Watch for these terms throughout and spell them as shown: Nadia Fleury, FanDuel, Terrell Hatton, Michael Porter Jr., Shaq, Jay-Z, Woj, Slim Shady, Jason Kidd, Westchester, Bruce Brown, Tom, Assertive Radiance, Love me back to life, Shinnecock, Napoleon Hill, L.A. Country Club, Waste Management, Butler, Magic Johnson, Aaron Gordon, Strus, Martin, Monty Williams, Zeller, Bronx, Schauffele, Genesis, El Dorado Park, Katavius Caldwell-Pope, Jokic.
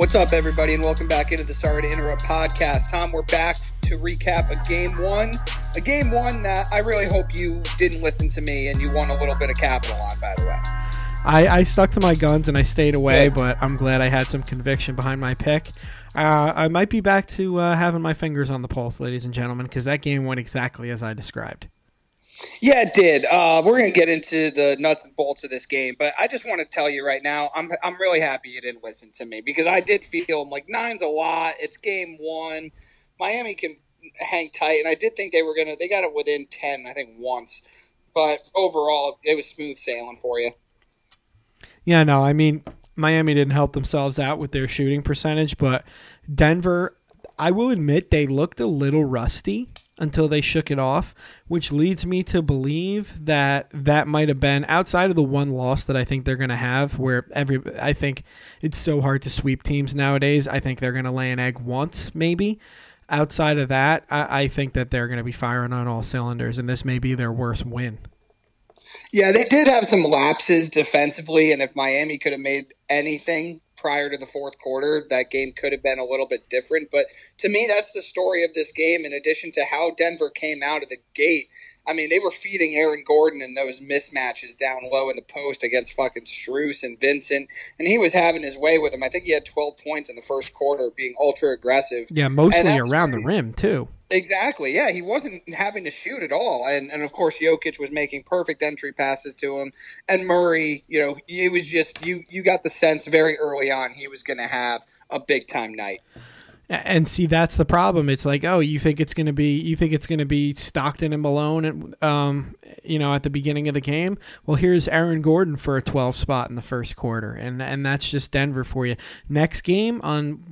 What's up, everybody, and welcome back into the Sorry to Interrupt podcast. Tom, we're back to recap a game one that I really hope you didn't listen to me and you won a little bit of capital on, by the way. I stuck to my guns and I stayed away, but I'm glad I had some conviction behind my pick. I might be back to having my fingers on the pulse, ladies and gentlemen, because that game went exactly as I described. Yeah, it did. We're going to get into the nuts and bolts of this game, but I just want to tell you right now, I'm really happy you didn't listen to me, because I did feel, I'm like, nine's a lot. It's game one. Miami can hang tight, and I did think they got it within 10, I think, once. But overall, it was smooth sailing for you. Yeah, no, I mean, Miami didn't help themselves out with their shooting percentage, but Denver, I will admit, they looked a little rusty until they shook it off, which leads me to believe that might have been, outside of the one loss that I think they're going to have, where I think it's so hard to sweep teams nowadays. I think they're going to lay an egg once, maybe. Outside of that, I think that they're going to be firing on all cylinders, and this may be their worst win. Yeah, they did have some lapses defensively, and if Miami could have made anything prior to the fourth quarter, that game could have been a little bit different. But to me, that's the story of this game, in addition to how Denver came out of the gate. I mean, they were feeding Aaron Gordon and those mismatches down low in the post against fucking Strus and Vincent, and he was having his way with them. I think he had 12 points in the first quarter, being ultra-aggressive. Yeah, mostly around the rim, too. Exactly, yeah. He wasn't having to shoot at all. And of course, Jokic was making perfect entry passes to him. And Murray, you know, it was just you got the sense very early on he was going to have a big-time night. And see, that's the problem. It's like, oh, you think it's gonna be Stockton and Malone, and at the beginning of the game. Well, here's Aaron Gordon for a 12 spot in the first quarter, and that's just Denver for you. Next game on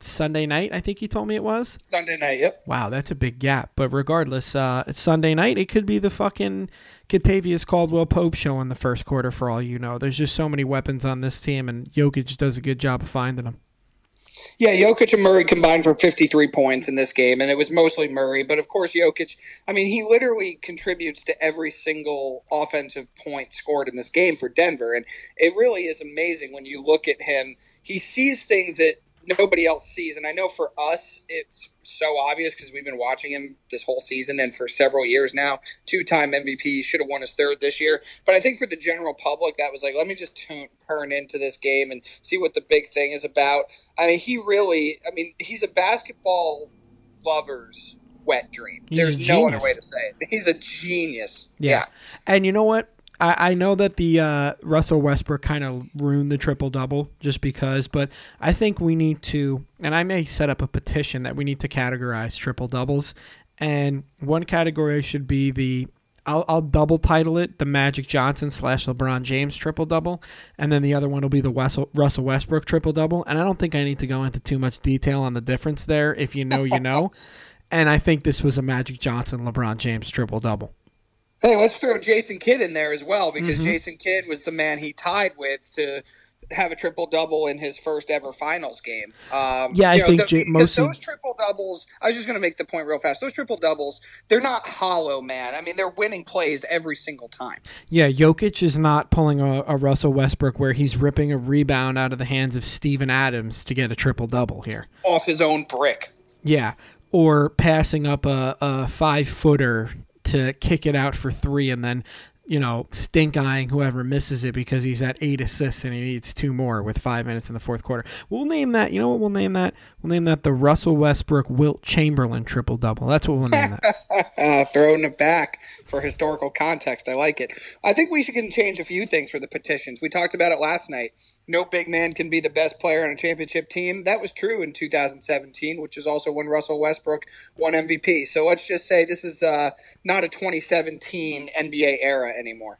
Sunday night? I think you told me it was Sunday night. Yep. Wow, that's a big gap. But regardless, it's Sunday night. It could be the fucking Katavius Caldwell-Pope show in the first quarter for all you know. There's just so many weapons on this team, and Jokic does a good job of finding them. Yeah, Jokic and Murray combined for 53 points in this game, and it was mostly Murray. But, of course, Jokic, I mean, he literally contributes to every single offensive point scored in this game for Denver. And it really is amazing when you look at him. He sees things that nobody else sees. And I know for us it's so obvious because we've been watching him this whole season and for several years now. Two-time MVP, should have won his third this year. But I think for the general public, that was like, let me just turn into this game and see what the big thing is about. I mean, he's a basketball lover's wet dream. There's no other way to say it. He's a genius. Yeah. And you know what? I know that the Russell Westbrook kind of ruined the triple-double just because, but I think we need to, and I may set up a petition that we need to categorize triple-doubles, and one category should be I'll double title it, the Magic Johnson / LeBron James triple-double, and then the other one will be the Russell Westbrook triple-double, and I don't think I need to go into too much detail on the difference there. If you know, you know, and I think this was a Magic Johnson, LeBron James triple-double. Hey, let's throw Jason Kidd in there as well, because Jason Kidd was the man he tied with to have a triple-double in his first ever finals game. Those triple-doubles, I was just going to make the point real fast. Those triple-doubles, they're not hollow, man. I mean, they're winning plays every single time. Yeah, Jokic is not pulling a Russell Westbrook where he's ripping a rebound out of the hands of Steven Adams to get a triple-double here. Off his own brick. Yeah, or passing up a five-footer to kick it out for three and then, stink-eyeing whoever misses it because he's at 8 assists and he needs 2 more with 5 minutes in the fourth quarter. We'll name that, you know what we'll name that? We'll name that the Russell Westbrook-Wilt Chamberlain triple-double. That's what we'll name that. Throwing it back for historical context. I like it. I think we can change a few things for the petitions. We talked about it last night. No big man can be the best player on a championship team. That was true in 2017, which is also when Russell Westbrook won MVP. So let's just say this is not a 2017 NBA era anymore.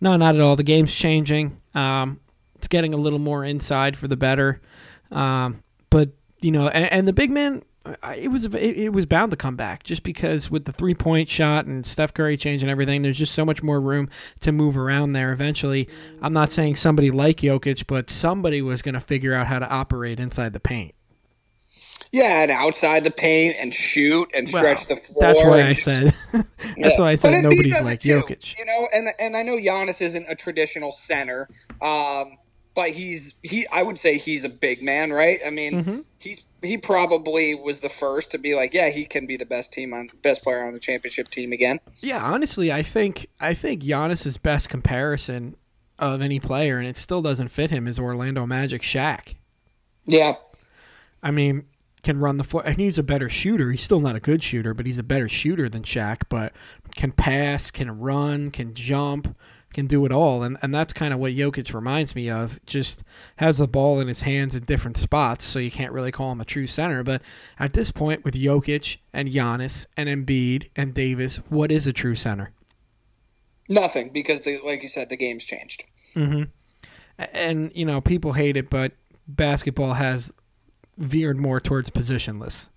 No, not at all. The game's changing. It's getting a little more inside for the better. But the big man, it was bound to come back just because with the three-point shot and Steph Curry change and everything, there's just so much more room to move around there. Eventually, I'm not saying somebody like Jokic, but somebody was going to figure out how to operate inside the paint. Yeah, and outside the paint and shoot and stretch the floor. That's why I said nobody's like Jokic. And I know Giannis isn't a traditional center, But I would say he's a big man, right? I mean, he probably was the first to be like, yeah, he can be the best player on the championship team again. Yeah, honestly, I think Giannis's best comparison of any player, and it still doesn't fit him, is Orlando Magic Shaq. Yeah, I mean, can run the floor, and he's a better shooter. He's still not a good shooter, but he's a better shooter than Shaq. But can pass, can run, can jump. Can do it all, and that's kind of what Jokic reminds me of. Just has the ball in his hands in different spots, so you can't really call him a true center. But at this point, with Jokic and Giannis and Embiid and Davis, what is a true center? Nothing, because like you said, the game's changed. Mm-hmm. And you know, people hate it, but basketball has veered more towards positionless.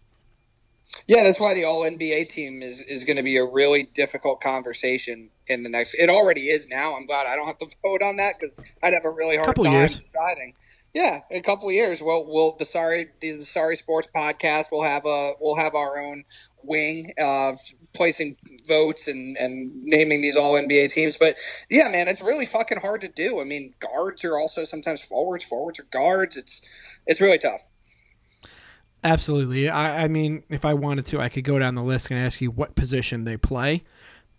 Yeah, that's why the All-NBA team is going to be a really difficult conversation in the next – it already is now. I'm glad I don't have to vote on that because I'd have a really hard time deciding. Yeah, a couple of years. Well, the Sorry Sports podcast will have our own wing placing votes and naming these All-NBA teams. But, yeah, man, it's really fucking hard to do. I mean, guards are also sometimes forwards. Forwards are guards. It's really tough. Absolutely. I mean, if I wanted to, I could go down the list and ask you what position they play.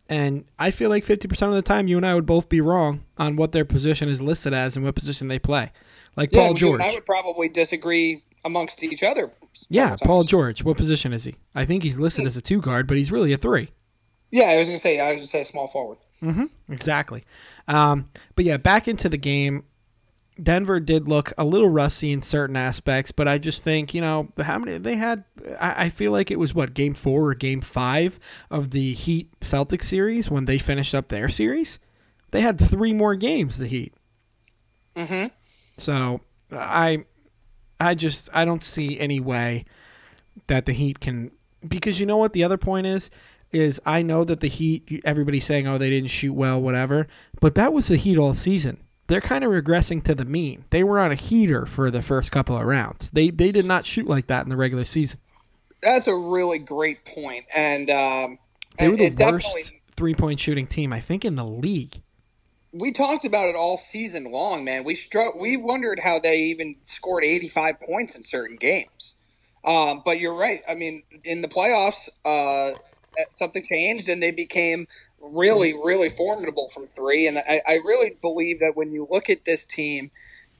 And I feel like 50% of the time, you and I would both be wrong on what their position is listed as and what position they play. Like Paul George. I would probably disagree amongst each other. Yeah, Paul George. What position is he? I think he's listed as a 2-guard, but he's really a 3. Yeah, I was going to say small forward. Mm-hmm. Exactly. But yeah, back into the game. Denver did look a little rusty in certain aspects, but I just think, you know, how many they had, I feel like it was game 4 or game 5 of the Heat Celtics series when they finished up their series. They had 3 more games, the Heat. Mm-hmm. So I don't see any way that the Heat can, because you know what the other point is I know that the Heat, everybody's saying, oh, they didn't shoot well, whatever, but that was the Heat all season. They're kind of regressing to the mean. They were on a heater for the first couple of rounds. They did not shoot like that in the regular season. That's a really great point. And they were the worst three-point shooting team, I think, in the league. We talked about it all season long, man. We wondered how they even scored 85 points in certain games. But you're right. I mean, in the playoffs, something changed, and they became – really, really formidable from 3. And I really believe that when you look at this team,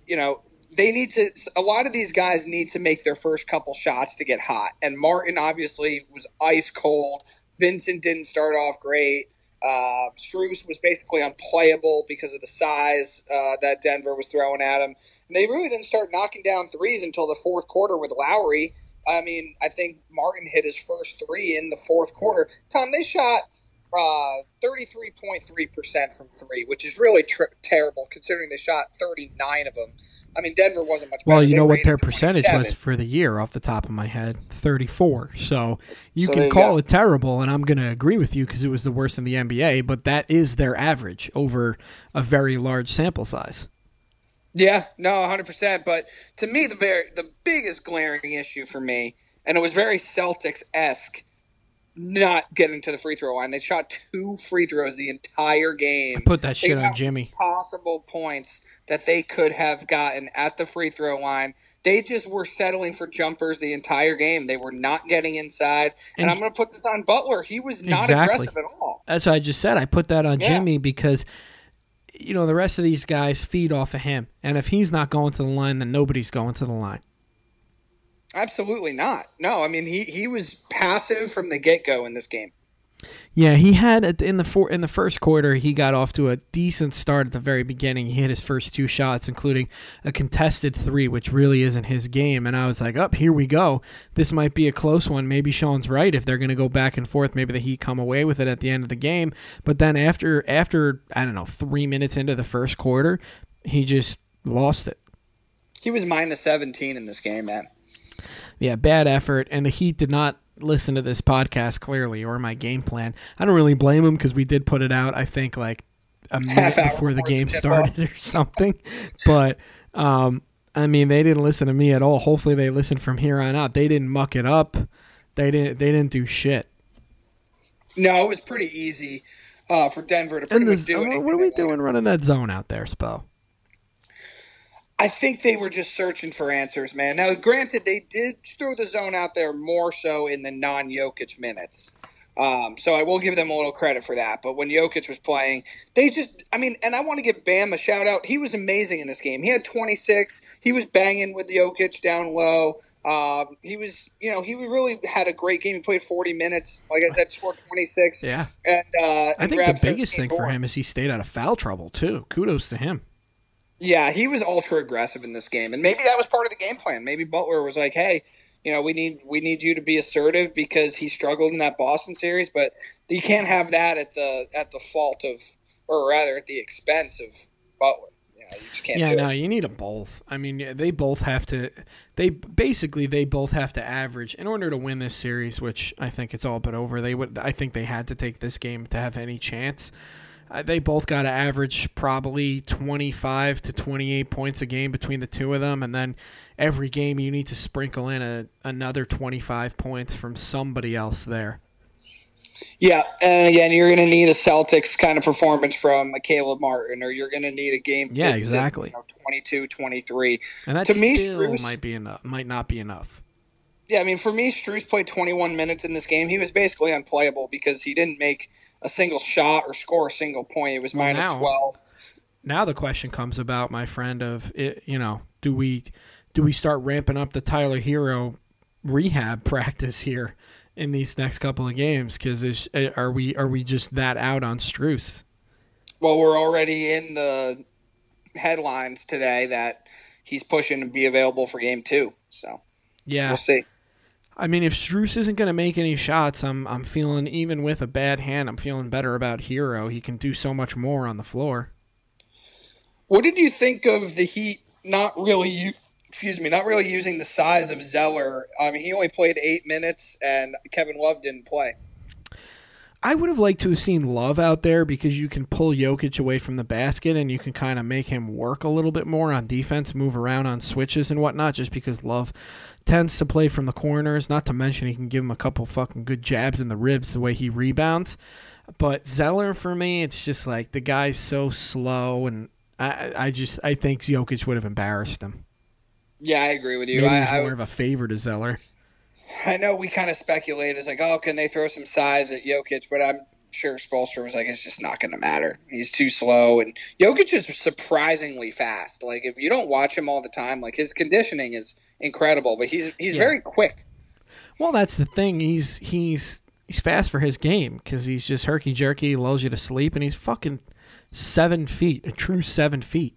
you know, they need to – a lot of these guys need to make their first couple shots to get hot. And Martin obviously was ice cold. Vincent didn't start off great. Strus was basically unplayable because of the size that Denver was throwing at him. And they really didn't start knocking down threes until the fourth quarter with Lowry. I mean, I think Martin hit his first 3 in the fourth quarter. Tom, they shot 33.3% from 3, which is really terrible considering they shot 39 of them. I mean, Denver wasn't much better. Well, you know what their percentage was for the year off the top of my head, 34. So you can call it terrible, and I'm going to agree with you because it was the worst in the NBA, but that is their average over a very large sample size. Yeah, no, 100%. But to me, the biggest glaring issue for me, and it was very Celtics-esque, not getting to the free throw line. They shot 2 free throws the entire game. I put that shit on Jimmy. Possible points that they could have gotten at the free throw line. They just were settling for jumpers the entire game. They were not getting inside. And I'm going to put this on Butler. He was not aggressive at all. That's what I just said. I put that on Jimmy because, you know, the rest of these guys feed off of him. And if he's not going to the line, then nobody's going to the line. Absolutely not. No, I mean he was passive from the get-go in this game. Yeah, he had in the first quarter he got off to a decent start at the very beginning. He hit his first 2 shots, including a contested 3, which really isn't his game. And I was like, "Up, here we go. This might be a close one. Maybe Sean's right. If they're going to go back and forth, maybe the Heat come away with it at the end of the game." But then after I don't know 3 minutes into the first quarter, he just lost it. He was -17 in this game, man. Yeah, bad effort, and the Heat did not listen to this podcast clearly or my game plan. I don't really blame them because we did put it out, I think, like a minute before the game started or something. But, I mean, they didn't listen to me at all. Hopefully they listen from here on out. They didn't muck it up. They didn't do shit. No, it was pretty easy for Denver to pretty much do anything. What are we doing running that zone out there, Spo? I think they were just searching for answers, man. Now, granted, they did throw the zone out there more so in the non-Jokic minutes. So I will give them a little credit for that. But when Jokic was playing, they just – I mean, and I want to give Bam a shout-out. He was amazing in this game. He had 26. He was banging with Jokic down low. He was – you know, he really had a great game. He played 40 minutes. Like I said, scored 26. Yeah. And, I think the biggest thing for him is he stayed out of foul trouble too. Kudos to him. Yeah, he was ultra aggressive in this game, and maybe that was part of the game plan. Maybe Butler was like, "Hey, you know, we need you to be assertive," because he struggled in that Boston series. But you can't have that at the expense of Butler. You know, you just can't. Yeah, you need them both. I mean, they both have to. They both have to average in order to win this series, which I think it's all but over. I think they had to take this game to have any chance. They both got to average probably 25 to 28 points a game between the two of them, and then every game you need to sprinkle in another 25 points from somebody else there. Yeah, and again, you're going to need a Celtics kind of performance from a Caleb Martin, or you're going to need a game. Yeah, exactly. 22, 23. And that still might not be enough. Yeah, I mean, for me, Strus played 21 minutes in this game. He was basically unplayable because he didn't make a single shot or score a single point. It was -12. Now the question comes about, my friend, of it, you know, do we start ramping up the Tyler Hero rehab practice here in these next couple of games? Because are we just that out on Strus? Well, we're already in the headlines today that he's pushing to be available for Game 2. So yeah, we'll see. I mean, if Strus isn't going to make any shots, I'm feeling, even with a bad hand, I'm feeling better about Hero. He can do so much more on the floor. What did you think of the Heat not really using the size of Zeller? I mean, he only played 8 minutes, and Kevin Love didn't play. I would have liked to have seen Love out there because you can pull Jokic away from the basket and you can kind of make him work a little bit more on defense, move around on switches and whatnot, just because Love tends to play from the corners, not to mention he can give him a couple fucking good jabs in the ribs the way he rebounds. But Zeller, for me, it's just like the guy's so slow, and I think Jokic would have embarrassed him. Yeah, I agree with you. Maybe he's more of a favor to Zeller. I know we kind of speculate. It's like, oh, can they throw some size at Jokic? But I'm sure Spoelstra was like, it's just not going to matter. He's too slow. And Jokic is surprisingly fast. Like, if you don't watch him all the time, like, his conditioning is incredible. But he's very quick. Well, that's the thing. He's fast for his game because he's just herky-jerky, lulls you to sleep, and he's fucking 7 feet, a true 7 feet.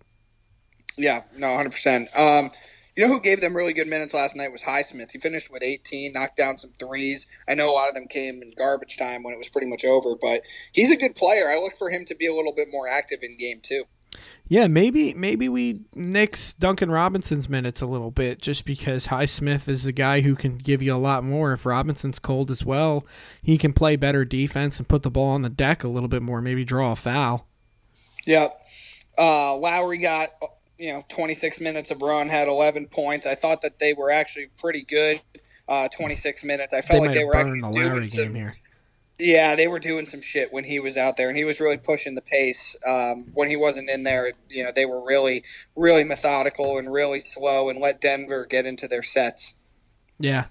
Yeah, no, 100%. You know who gave them really good minutes last night was Highsmith. He finished with 18, knocked down some threes. I know a lot of them came in garbage time when it was pretty much over, but he's a good player. I look for him to be a little bit more active in Game 2. Yeah, maybe we nix Duncan Robinson's minutes a little bit just because Highsmith is a guy who can give you a lot more. If Robinson's cold as well, he can play better defense and put the ball on the deck a little bit more, maybe draw a foul. Yep. Lowry got... 26 minutes of run, had 11 points. I thought that they were actually pretty good. 26 minutes. I felt like they were actually doing some, here. Yeah, they were doing some shit when he was out there, and he was really pushing the pace. When he wasn't in there, they were really, really methodical and really slow, and let Denver get into their sets. Yeah,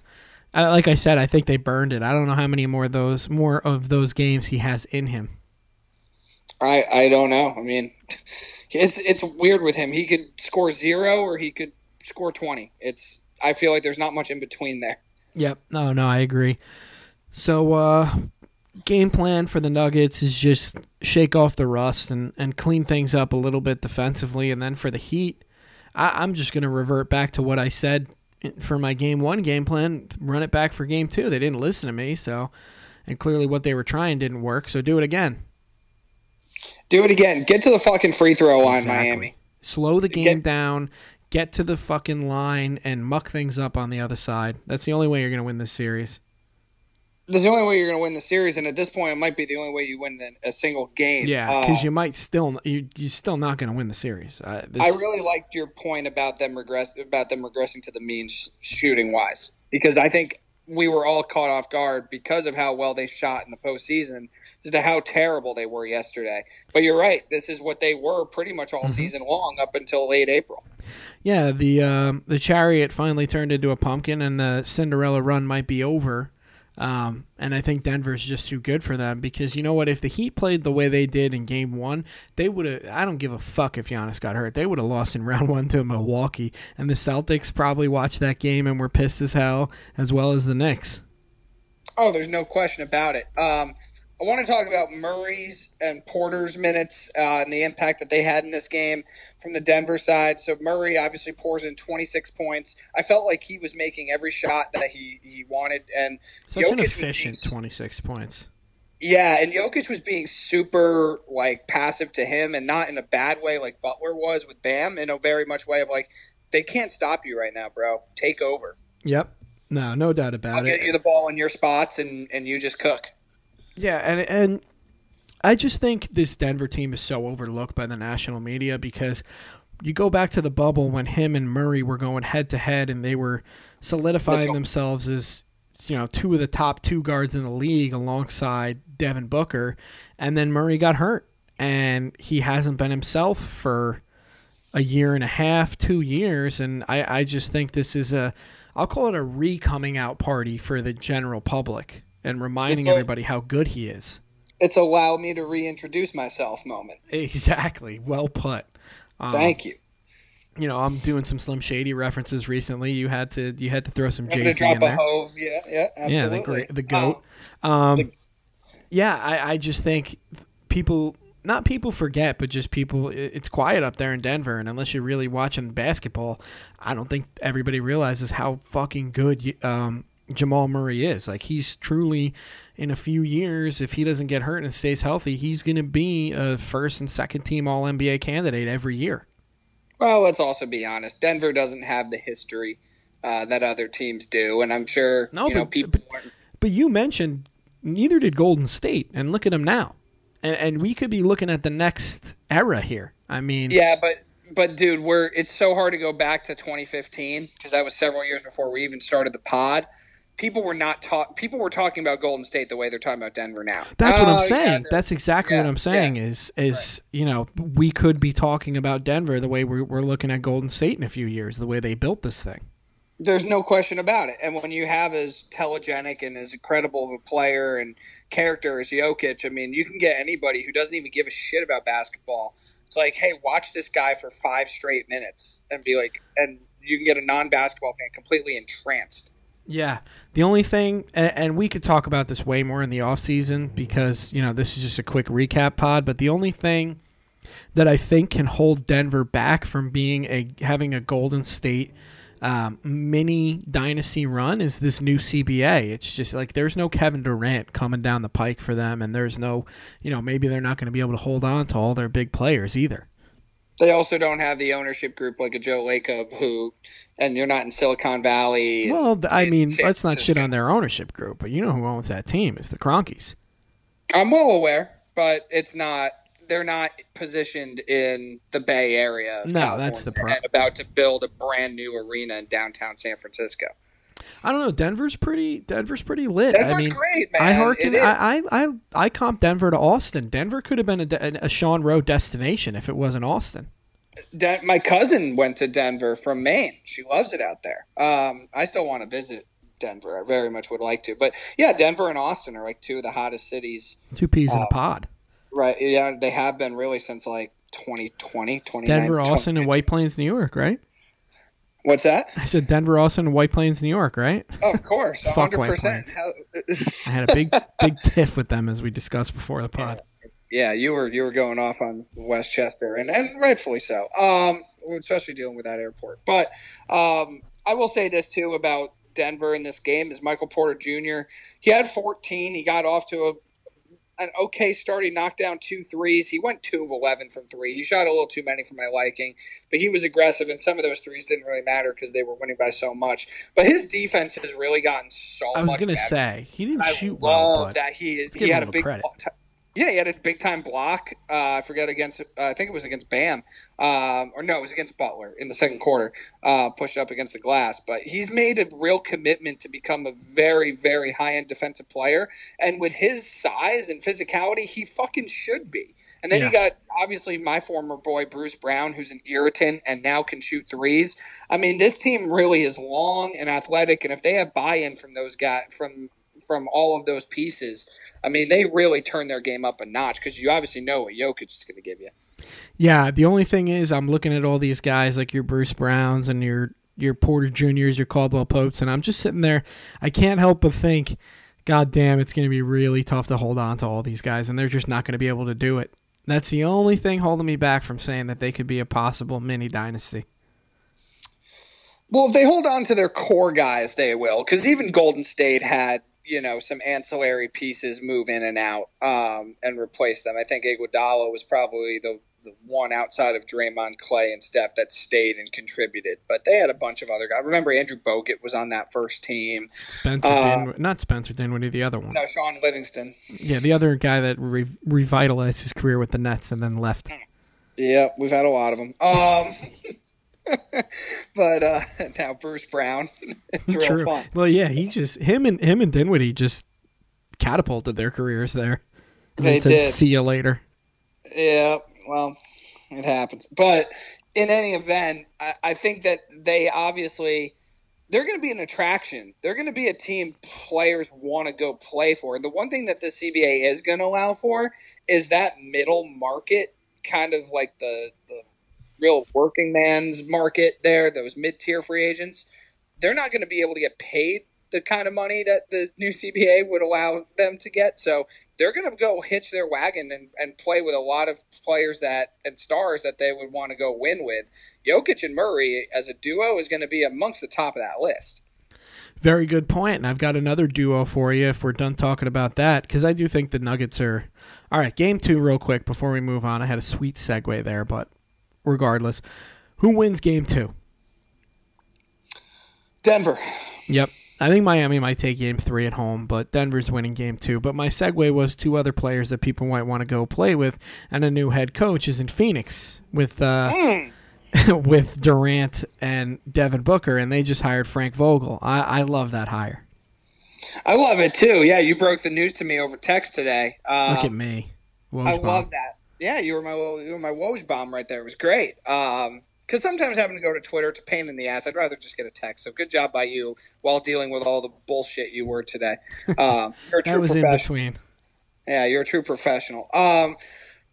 like I said, I think they burned it. I don't know how many more of those games he has in him. I don't know. I mean. It's weird with him. He could score 0 or he could score 20. I feel like there's not much in between there. Yep. No, I agree. So game plan for the Nuggets is just shake off the rust and clean things up a little bit defensively. And then for the Heat, I'm just going to revert back to what I said for my Game 1 game plan, run it back for Game 2. They didn't listen to me, and clearly what they were trying didn't work, so do it again. Do it again. Get to the fucking free throw line, exactly. Miami. Slow the game down, get to the fucking line, and muck things up on the other side. That's the only way you're going to win this series. That's the only way you're going to win the series, and at this point, it might be the only way you win a single game. Yeah, because you're still not going to win the series. I really liked your point about them regressing to the means shooting wise, because I think we were all caught off guard because of how well they shot in the postseason, as to how terrible they were yesterday. But you're right, this is what they were pretty much all season long up until late April. Yeah, the chariot finally turned into a pumpkin, and the Cinderella run might be over. And I think Denver's just too good for them because, you know what, if the Heat played the way they did in Game 1, they would have – I don't give a fuck if Giannis got hurt. They would have lost in Round 1 to Milwaukee, and the Celtics probably watched that game and were pissed as hell, as well as the Knicks. Oh, there's no question about it. I want to talk about Murray's and Porter's minutes and the impact that they had in this game from the Denver side. So Murray obviously pours in 26 points. I felt like he was making every shot that he wanted. And such an efficient 26 points. Yeah, and Jokic was being super, like, passive to him, and not in a bad way like Butler was with Bam, in a very much way of, like, they can't stop you right now, bro. Take over. Yep. No doubt about it. I'll get you the ball in your spots, and you just cook. Yeah, and I just think this Denver team is so overlooked by the national media because you go back to the bubble when him and Murray were going head-to-head and they were solidifying themselves as, you know, two of the top two guards in the league alongside Devin Booker, and then Murray got hurt, and he hasn't been himself for a year and a half, 2 years, and I just think this is I'll call it a re-coming out party for the general public. And reminding everybody how good he is. It's allow me to reintroduce myself moment. Exactly. Well put. Thank you. You know, I'm doing some Slim Shady references recently. You had to throw some Jay-Z in there. Hove. Yeah, absolutely. Yeah, the GOAT. I just think people, not people forget, but just people, it's quiet up there in Denver, and unless you're really watching basketball, I don't think everybody realizes how fucking good Jamal Murray is. Like, he's truly, in a few years, if he doesn't get hurt and stays healthy, he's going to be a first and second team All-NBA candidate every year. Well, let's also be honest. Denver doesn't have the history that other teams do, and I'm sure people aren't. But you mentioned neither did Golden State, and look at them now. And we could be looking at the next era here. I mean, yeah, but dude, it's so hard to go back to 2015 because that was several years before we even started the pod. People were not people were talking about Golden State the way they're talking about Denver now. That's what I'm saying. Yeah, that's exactly what I'm saying is right. You know, we could be talking about Denver the way we're looking at Golden State in a few years, the way they built this thing. There's no question about it. And when you have as telegenic and as incredible of a player and character as Jokic, I mean, you can get anybody who doesn't even give a shit about basketball. It's like, hey, watch this guy for 5 straight minutes and be like, and you can get a non-basketball fan completely entranced. Yeah, the only thing, and we could talk about this way more in the offseason because, you know, this is just a quick recap pod, but the only thing that I think can hold Denver back from being having a Golden State mini dynasty run is this new CBA. It's just like there's no Kevin Durant coming down the pike for them, and there's no, you know, maybe they're not going to be able to hold on to all their big players either. They also don't have the ownership group like a Joe Lacob who – and you're not in Silicon Valley. Well, I mean, let's not shit on their ownership group, but you know who owns that team is the Cronkies. I'm well aware, but it's not. They're not positioned in the Bay Area. Of California, that's the problem. And about to build a brand new arena in downtown San Francisco. I don't know. Denver's pretty lit. Denver's great, man. I comp Denver to Austin. Denver could have been a Sean Rowe destination if it wasn't Austin. My cousin went to Denver from Maine. She loves it out there. I still want to visit Denver. I very much would like to. But, yeah, Denver and Austin are like two of the hottest cities. Two peas in a pod. Right. Yeah, they have been really since like 2020, 2019. Denver, Austin, and White Plains, New York, right? What's that? I said Denver, Austin, and White Plains, New York, right? Of course. 100%. Fuck White Plains. I had a big tiff with them as we discussed before the pod. Yeah. Yeah, you were going off on Westchester, and rightfully so, especially dealing with that airport. But I will say this, too, about Denver in this game is Michael Porter Jr. He had 14. He got off to an okay start. He knocked down 2 threes. He went 2 of 11 from 3. He shot a little too many for my liking, but he was aggressive, and some of those threes didn't really matter because they were winning by so much. But his defense has really gotten so much better. I was going to say, he didn't shoot well, but he had a big – Yeah, he had a big-time block. I forget against I think it was against Bam. Or no, it was against Butler in the second quarter, pushed up against the glass. But he's made a real commitment to become a very, very high-end defensive player. And with his size and physicality, he fucking should be. And then you got, obviously, my former boy, Bruce Brown, who's an irritant and now can shoot threes. I mean, this team really is long and athletic. And if they have buy-in from those guys, from all of those pieces, I mean, they really turn their game up a notch because you obviously know what Jokic is going to give you. Yeah, the only thing is I'm looking at all these guys like your Bruce Browns and your Porter Juniors, your Caldwell Popes, and I'm just sitting there. I can't help but think, God damn, it's going to be really tough to hold on to all these guys, and they're just not going to be able to do it. That's the only thing holding me back from saying that they could be a possible mini dynasty. Well, if they hold on to their core guys, they will, because even Golden State had, you know, some ancillary pieces move in and out and replace them. I think Iguodala was probably the one outside of Draymond, Clay, and Steph that stayed and contributed. But they had a bunch of other guys. I remember Andrew Bogut was on that first team. Spencer Dinwiddie, the other one. No, Sean Livingston. Yeah, the other guy that revitalized his career with the Nets and then left. Yeah, we've had a lot of them. But now Bruce Brown, it's real fun. Well, yeah, he just him and Dinwiddie just catapulted their careers there. And they said, see you later. Yeah, well, it happens. But in any event, I think that they obviously they're going to be an attraction. They're going to be a team players want to go play for. And the one thing that the CBA is going to allow for is that middle market, kind of like the real working man's market there, those mid-tier free agents. They're not going to be able to get paid the kind of money that the new CBA would allow them to get. So they're going to go hitch their wagon and play with a lot of players and stars that they would want to go win with. Jokic and Murray as a duo is going to be amongst the top of that list. Very good point, and I've got another duo for you if we're done talking about that, because I do think the Nuggets are... All right, game two real quick before we move on. I had a sweet segue there, but... regardless, who wins game two? Denver. Yep. I think Miami might take game three at home, but Denver's winning game two. But my segue was two other players that people might want to go play with, and a new head coach is in Phoenix with with Durant and Devin Booker, and they just hired Frank Vogel. I love that hire. I love it, too. Yeah, you broke the news to me over text today. Look at me. Woj I bomb. Love that. Yeah, you were my Woj bomb right there. It was great. Because sometimes having to go to Twitter, it's a pain in the ass. I'd rather just get a text. So good job by you while dealing with all the bullshit you were today. You're a true professional. That was in between. Yeah, you're a true professional.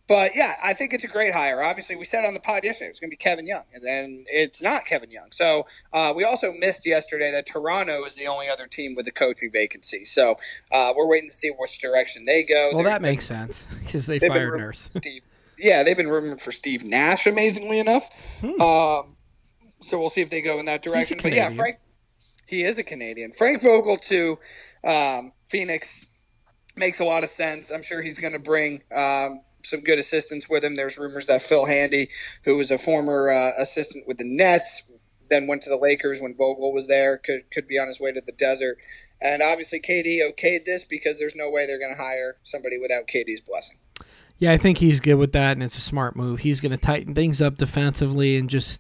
But, yeah, I think it's a great hire. Obviously, we said on the pod yesterday it was going to be Kevin Young, and then it's not Kevin Young. So we also missed yesterday that Toronto is the only other team with a coaching vacancy. So we're waiting to see which direction they go. Well, that makes sense because they fired Nurse. Yeah, they've been rumored for Steve Nash, amazingly enough. So we'll see if they go in that direction. But, yeah, he is a Canadian. Frank Vogel to Phoenix makes a lot of sense. I'm sure he's going to bring some good assistants with him. There's rumors that Phil Handy, who was a former assistant with the Nets, then went to the Lakers when Vogel was there, could be on his way to the desert. And obviously KD okayed this because there's no way they're going to hire somebody without KD's blessing. Yeah, I think he's good with that, and it's a smart move. He's going to tighten things up defensively and just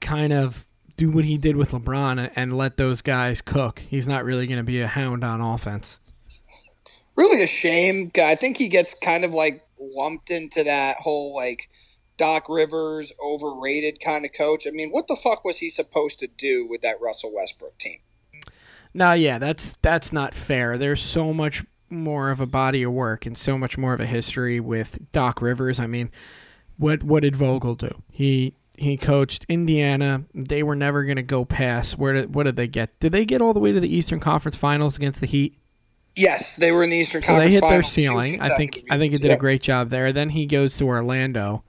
kind of do what he did with LeBron and let those guys cook. He's not really going to be a hound on offense. Really a shame. I think he gets kind of like lumped into that whole like Doc Rivers overrated kind of coach. I mean, what the fuck was he supposed to do with that Russell Westbrook team? No, yeah, that's not fair. There's so much more of a body of work and so much more of a history with Doc Rivers. I mean, what did Vogel do? He coached Indiana. They were never going to go past. What did they get? Did they get all the way to the Eastern Conference Finals against the Heat? Yes, they were in the Eastern Conference. So they hit their ceiling. I think he did a great job there. Then he goes to Orlando.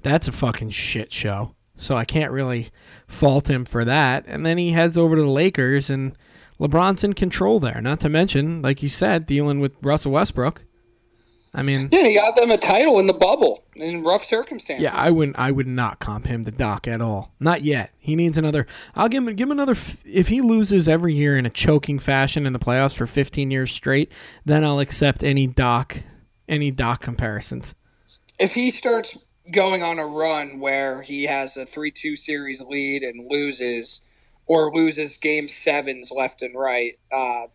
That's a fucking shit show. So I can't really fault him for that. And then he heads over to the Lakers, and LeBron's in control there. Not to mention, like you said, dealing with Russell Westbrook. I mean, yeah, he got them a title in the bubble in rough circumstances. Yeah, I would not comp him to Doc at all. Not yet. He needs another. I'll give him another. If he loses every year in a choking fashion in the playoffs for 15 years straight, then I'll accept any Doc any Doc comparisons. If he starts going on a run where he has a 3-2 series lead and loses game sevens left and right,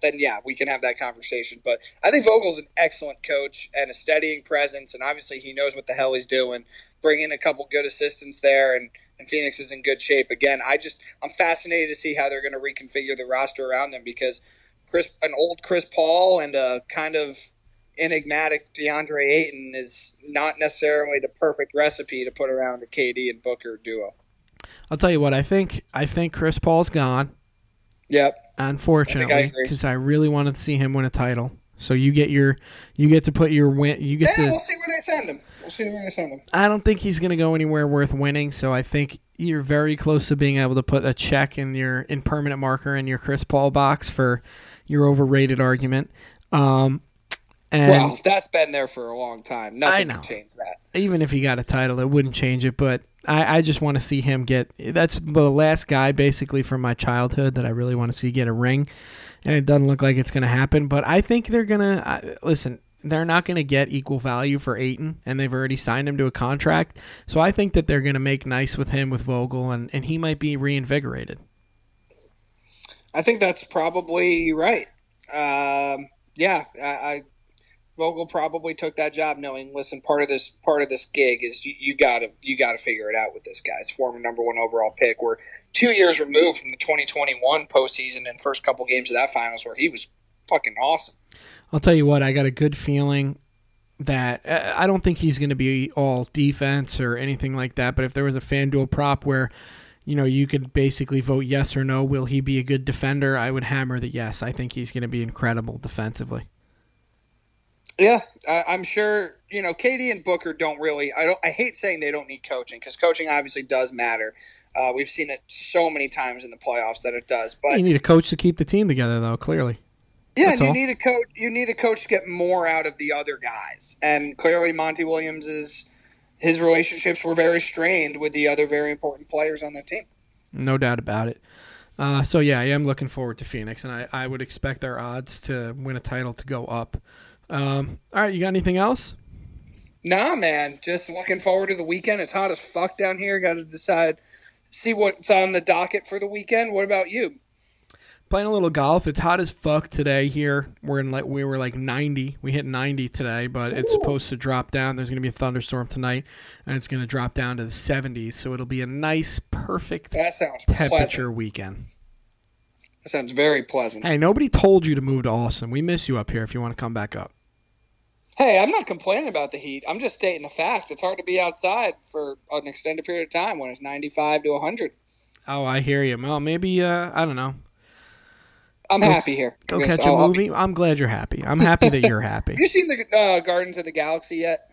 then, yeah, we can have that conversation. But I think Vogel's an excellent coach and a steadying presence, and obviously he knows what the hell he's doing. Bring in a couple good assistants there, and Phoenix is in good shape. Again, I'm fascinated to see how they're going to reconfigure the roster around them, because an old Chris Paul and a kind of enigmatic DeAndre Ayton is not necessarily the perfect recipe to put around a KD and Booker duo. I'll tell you what, I think Chris Paul's gone. Yep. Unfortunately, because I really wanted to see him win a title. So we'll see where they send him. I don't think he's going to go anywhere worth winning, so I think you're very close to being able to put a check in your impermanent marker in your Chris Paul box for your overrated argument. Well, that's been there for a long time. Nothing can change that. Even if he got a title, it wouldn't change it, but I just want to see him that's the last guy basically from my childhood that I really want to see get a ring, and it doesn't look like it's going to happen. But I think they're going to – listen, they're not going to get equal value for Ayton, and they've already signed him to a contract. So I think that they're going to make nice with him with Vogel, and he might be reinvigorated. I think that's probably right. Vogel probably took that job knowing, listen, part of this gig is you gotta figure it out with this guy. It's former number one overall pick. We're 2 years removed from the 2021 postseason and first couple games of that finals where he was fucking awesome. I'll tell you what, I got a good feeling that I don't think he's going to be all defense or anything like that. But if there was a FanDuel prop where you could basically vote yes or no, will he be a good defender? I would hammer the yes. I think he's going to be incredible defensively. Yeah, I'm sure, KD and Booker don't really – I hate saying they don't need coaching, because coaching obviously does matter. We've seen it so many times in the playoffs that it does. But you need a coach to keep the team together, though, clearly. Yeah, and you need a coach to get more out of the other guys. And clearly Monty Williams, his relationships were very strained with the other very important players on that team. No doubt about it. So, yeah, I am looking forward to Phoenix, and I would expect our odds to win a title to go up. All right, you got anything else? Nah, man. Just looking forward to the weekend. It's hot as fuck down here. Got to see what's on the docket for the weekend. What about you? Playing a little golf. It's hot as fuck today here. We were 90. We hit 90 today, but it's supposed to drop down. There's going to be a thunderstorm tonight, and it's going to drop down to the 70s. So it'll be a nice, perfect temperature weekend. That sounds very pleasant. Hey, nobody told you to move to Austin. We miss you up here if you want to come back up. Hey, I'm not complaining about the heat. I'm just stating the facts. It's hard to be outside for an extended period of time when it's 95 to 100. Oh, I hear you. Well, maybe, I don't know. I'm happy here. Go catch a movie. I'm glad you're happy. I'm happy that you're happy. Have you seen the Guardians of the Galaxy yet?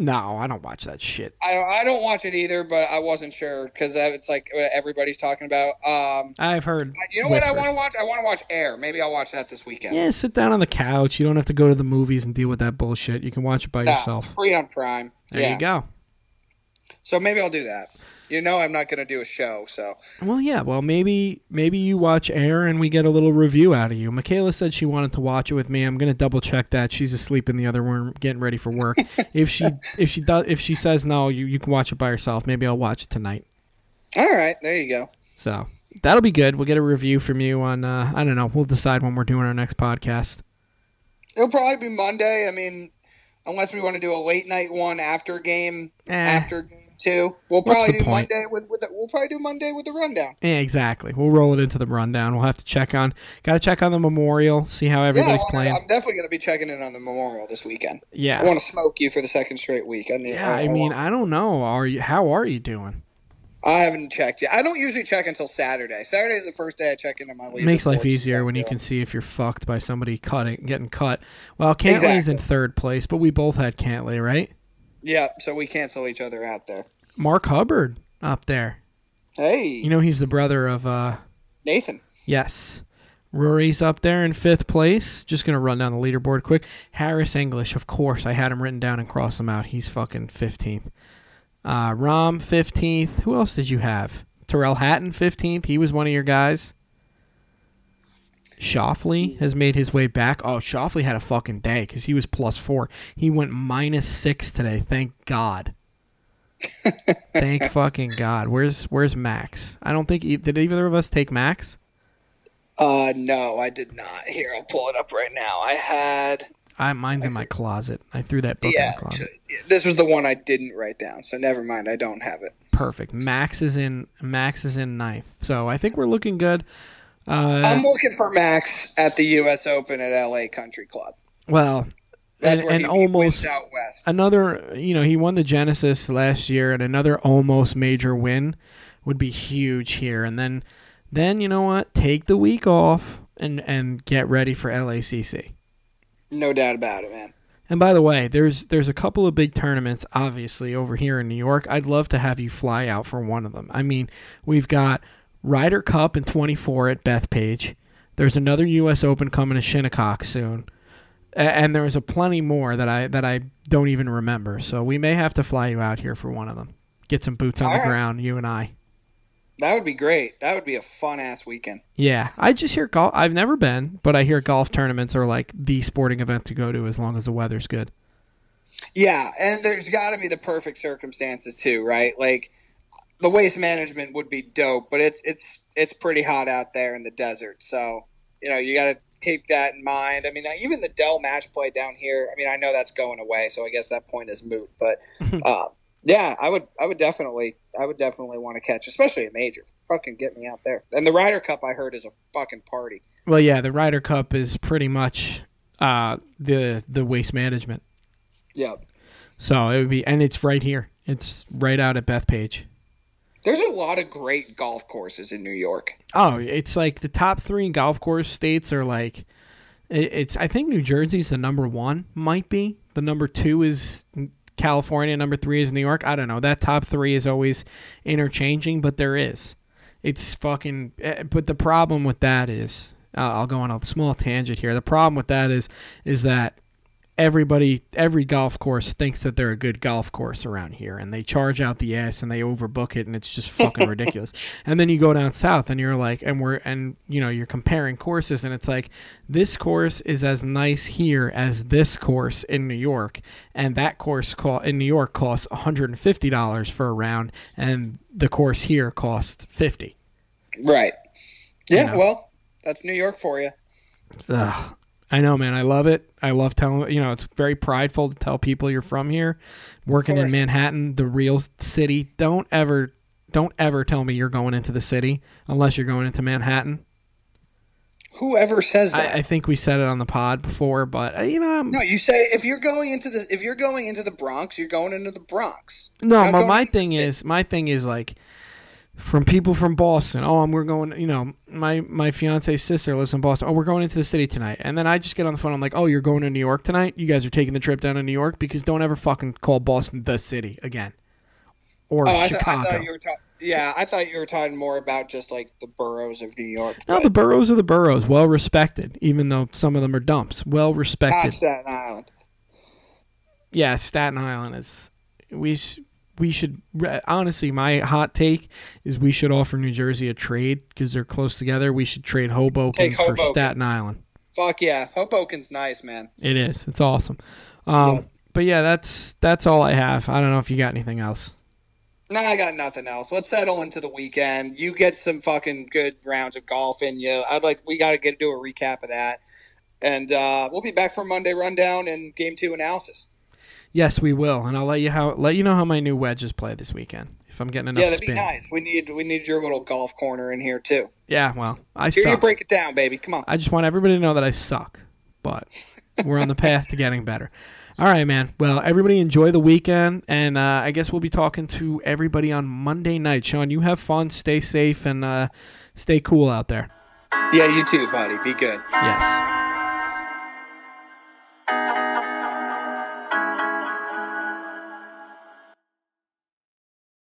No, I don't watch that shit. I don't watch it either, but I wasn't sure because it's like everybody's talking about. I've heard. You know whispers. What I want to watch? I want to watch Air. Maybe I'll watch that this weekend. Yeah, sit down on the couch. You don't have to go to the movies and deal with that bullshit. You can watch it by yourself. It's free on Prime. There you go. So maybe I'll do that. I'm not going to do a show, so. Well, yeah. Well, maybe you watch Air and we get a little review out of you. Michaela said she wanted to watch it with me. I'm going to double-check that. She's asleep in the other room getting ready for work. If she says no, you can watch it by yourself. Maybe I'll watch it tonight. All right. There you go. So that'll be good. We'll get a review from you on, I don't know. We'll decide when we're doing our next podcast. It'll probably be Monday. I mean, unless we want to do a late night one after game two, we'll probably do Monday with the rundown. Yeah, exactly. We'll roll it into the rundown. We'll have to check on the Memorial, see how everybody's playing. I'm definitely going to be checking in on the Memorial this weekend. Yeah, I want to smoke you for the second straight week. I don't know. How are you doing? I haven't checked yet. I don't usually check until Saturday. Saturday is the first day I check into my league. It makes life easier when you can see if you're fucked by somebody getting cut. Well, Cantley's in third place, but we both had Cantley, right? Yeah, so we cancel each other out there. Mark Hubbard up there. Hey. He's the brother of... Nathan. Yes. Rory's up there in fifth place. Just going to run down the leaderboard quick. Harris English, of course. I had him written down and crossed him out. He's fucking 15th. Rom 15th. Who else did you have? Terrell Hatton 15th. He was one of your guys. Schauffele has made his way back. Oh, Schauffele had a fucking day because he was +4. He went -6 today. Thank God. Thank fucking God. Where's Max? I don't think did either of us take Max? No, I did not. Here, I'll pull it up right now. Mine's actually in my closet. I threw that book in the closet. This was the one I didn't write down, so never mind. I don't have it. Perfect. Max is in ninth. So I think we're looking good. I'm looking for Max at the U.S. Open at L.A. Country Club. Well, and almost out west. Another, he won the Genesis last year, and another almost major win would be huge here. And then you know what? Take the week off and get ready for LACC. No doubt about it, man. And by the way, there's a couple of big tournaments, obviously, over here in New York. I'd love to have you fly out for one of them. I mean, we've got Ryder Cup in 24 at Bethpage. There's another U.S. Open coming to Shinnecock soon. And there's a plenty more that I don't even remember. So we may have to fly you out here for one of them. Get some boots on the ground, you and I. That would be great. That would be a fun-ass weekend. Yeah. I just hear golf. I've never been, but I hear golf tournaments are like the sporting event to go to as long as the weather's good. Yeah, and there's got to be the perfect circumstances too, right? Like, the Waste Management would be dope, but it's pretty hot out there in the desert. So, you got to keep that in mind. I mean, even the Dell match play down here, I mean, I know that's going away, so I guess that point is moot, but yeah, I would definitely want to catch, especially a major. Fucking get me out there. And the Ryder Cup, I heard, is a fucking party. Well, yeah, the Ryder Cup is pretty much the Waste Management. Yep. So it would be, and it's right here. It's right out at Bethpage. There's a lot of great golf courses in New York. Oh, it's like the top 3 golf course states are like, it's. I think New Jersey's the number 1, might be. The number 2 is California, number 3 is New York. I don't know. That top 3 is always interchanging, but there is. It's fucking. But the problem with that is, I'll go on a small tangent here. The problem with that is that every golf course thinks that they're a good golf course around here, and they charge out the ass and they overbook it, and it's just fucking ridiculous. And then you go down south, and you're like, you're comparing courses, and it's like, this course is as nice here as this course in New York, and that course in New York costs $150 for a round, and the course here costs $50. Right. Yeah. Well, that's New York for you. Ugh. I know, man. I love it. I love telling, it's very prideful to tell people you're from here. Working in Manhattan, the real city. Don't ever tell me you're going into the city unless you're going into Manhattan. Whoever says that. I think we said it on the pod before, but No, you say if you're going into the Bronx, you're going into the Bronx. No, but my thing is like, from people from Boston, we're going, my fiance's sister lives in Boston. Oh, we're going into the city tonight. And then I just get on the phone. I'm like, oh, you're going to New York tonight? You guys are taking the trip down to New York? Because don't ever fucking call Boston the city again. Or Chicago. I thought you were talking more about just like the boroughs of New York. No, the boroughs are the boroughs. Well respected, even though some of them are dumps. Well respected. Staten Island. Yeah, Staten Island is... We should, honestly, my hot take is we should offer New Jersey a trade because they're close together. We should trade Hoboken for Staten Island. Fuck yeah. Hoboken's nice, man. It is. It's awesome. Yeah. But yeah, that's all I have. I don't know if you got anything else. No, I got nothing else. Let's settle into the weekend. You get some fucking good rounds of golf in you. We got to do a recap of that. And we'll be back for Monday Rundown and Game 2 analysis. Yes, we will, and I'll let you know how my new wedges play this weekend. If I'm getting enough spin. Yeah, that'd be nice. We need your little golf corner in here too. Yeah, well, I suck. Here, you break it down, baby. Come on. I just want everybody to know that I suck, but we're on the path to getting better. All right, man. Well, everybody enjoy the weekend, and I guess we'll be talking to everybody on Monday night. Sean, you have fun, stay safe, and stay cool out there. Yeah, you too, buddy. Be good. Yes.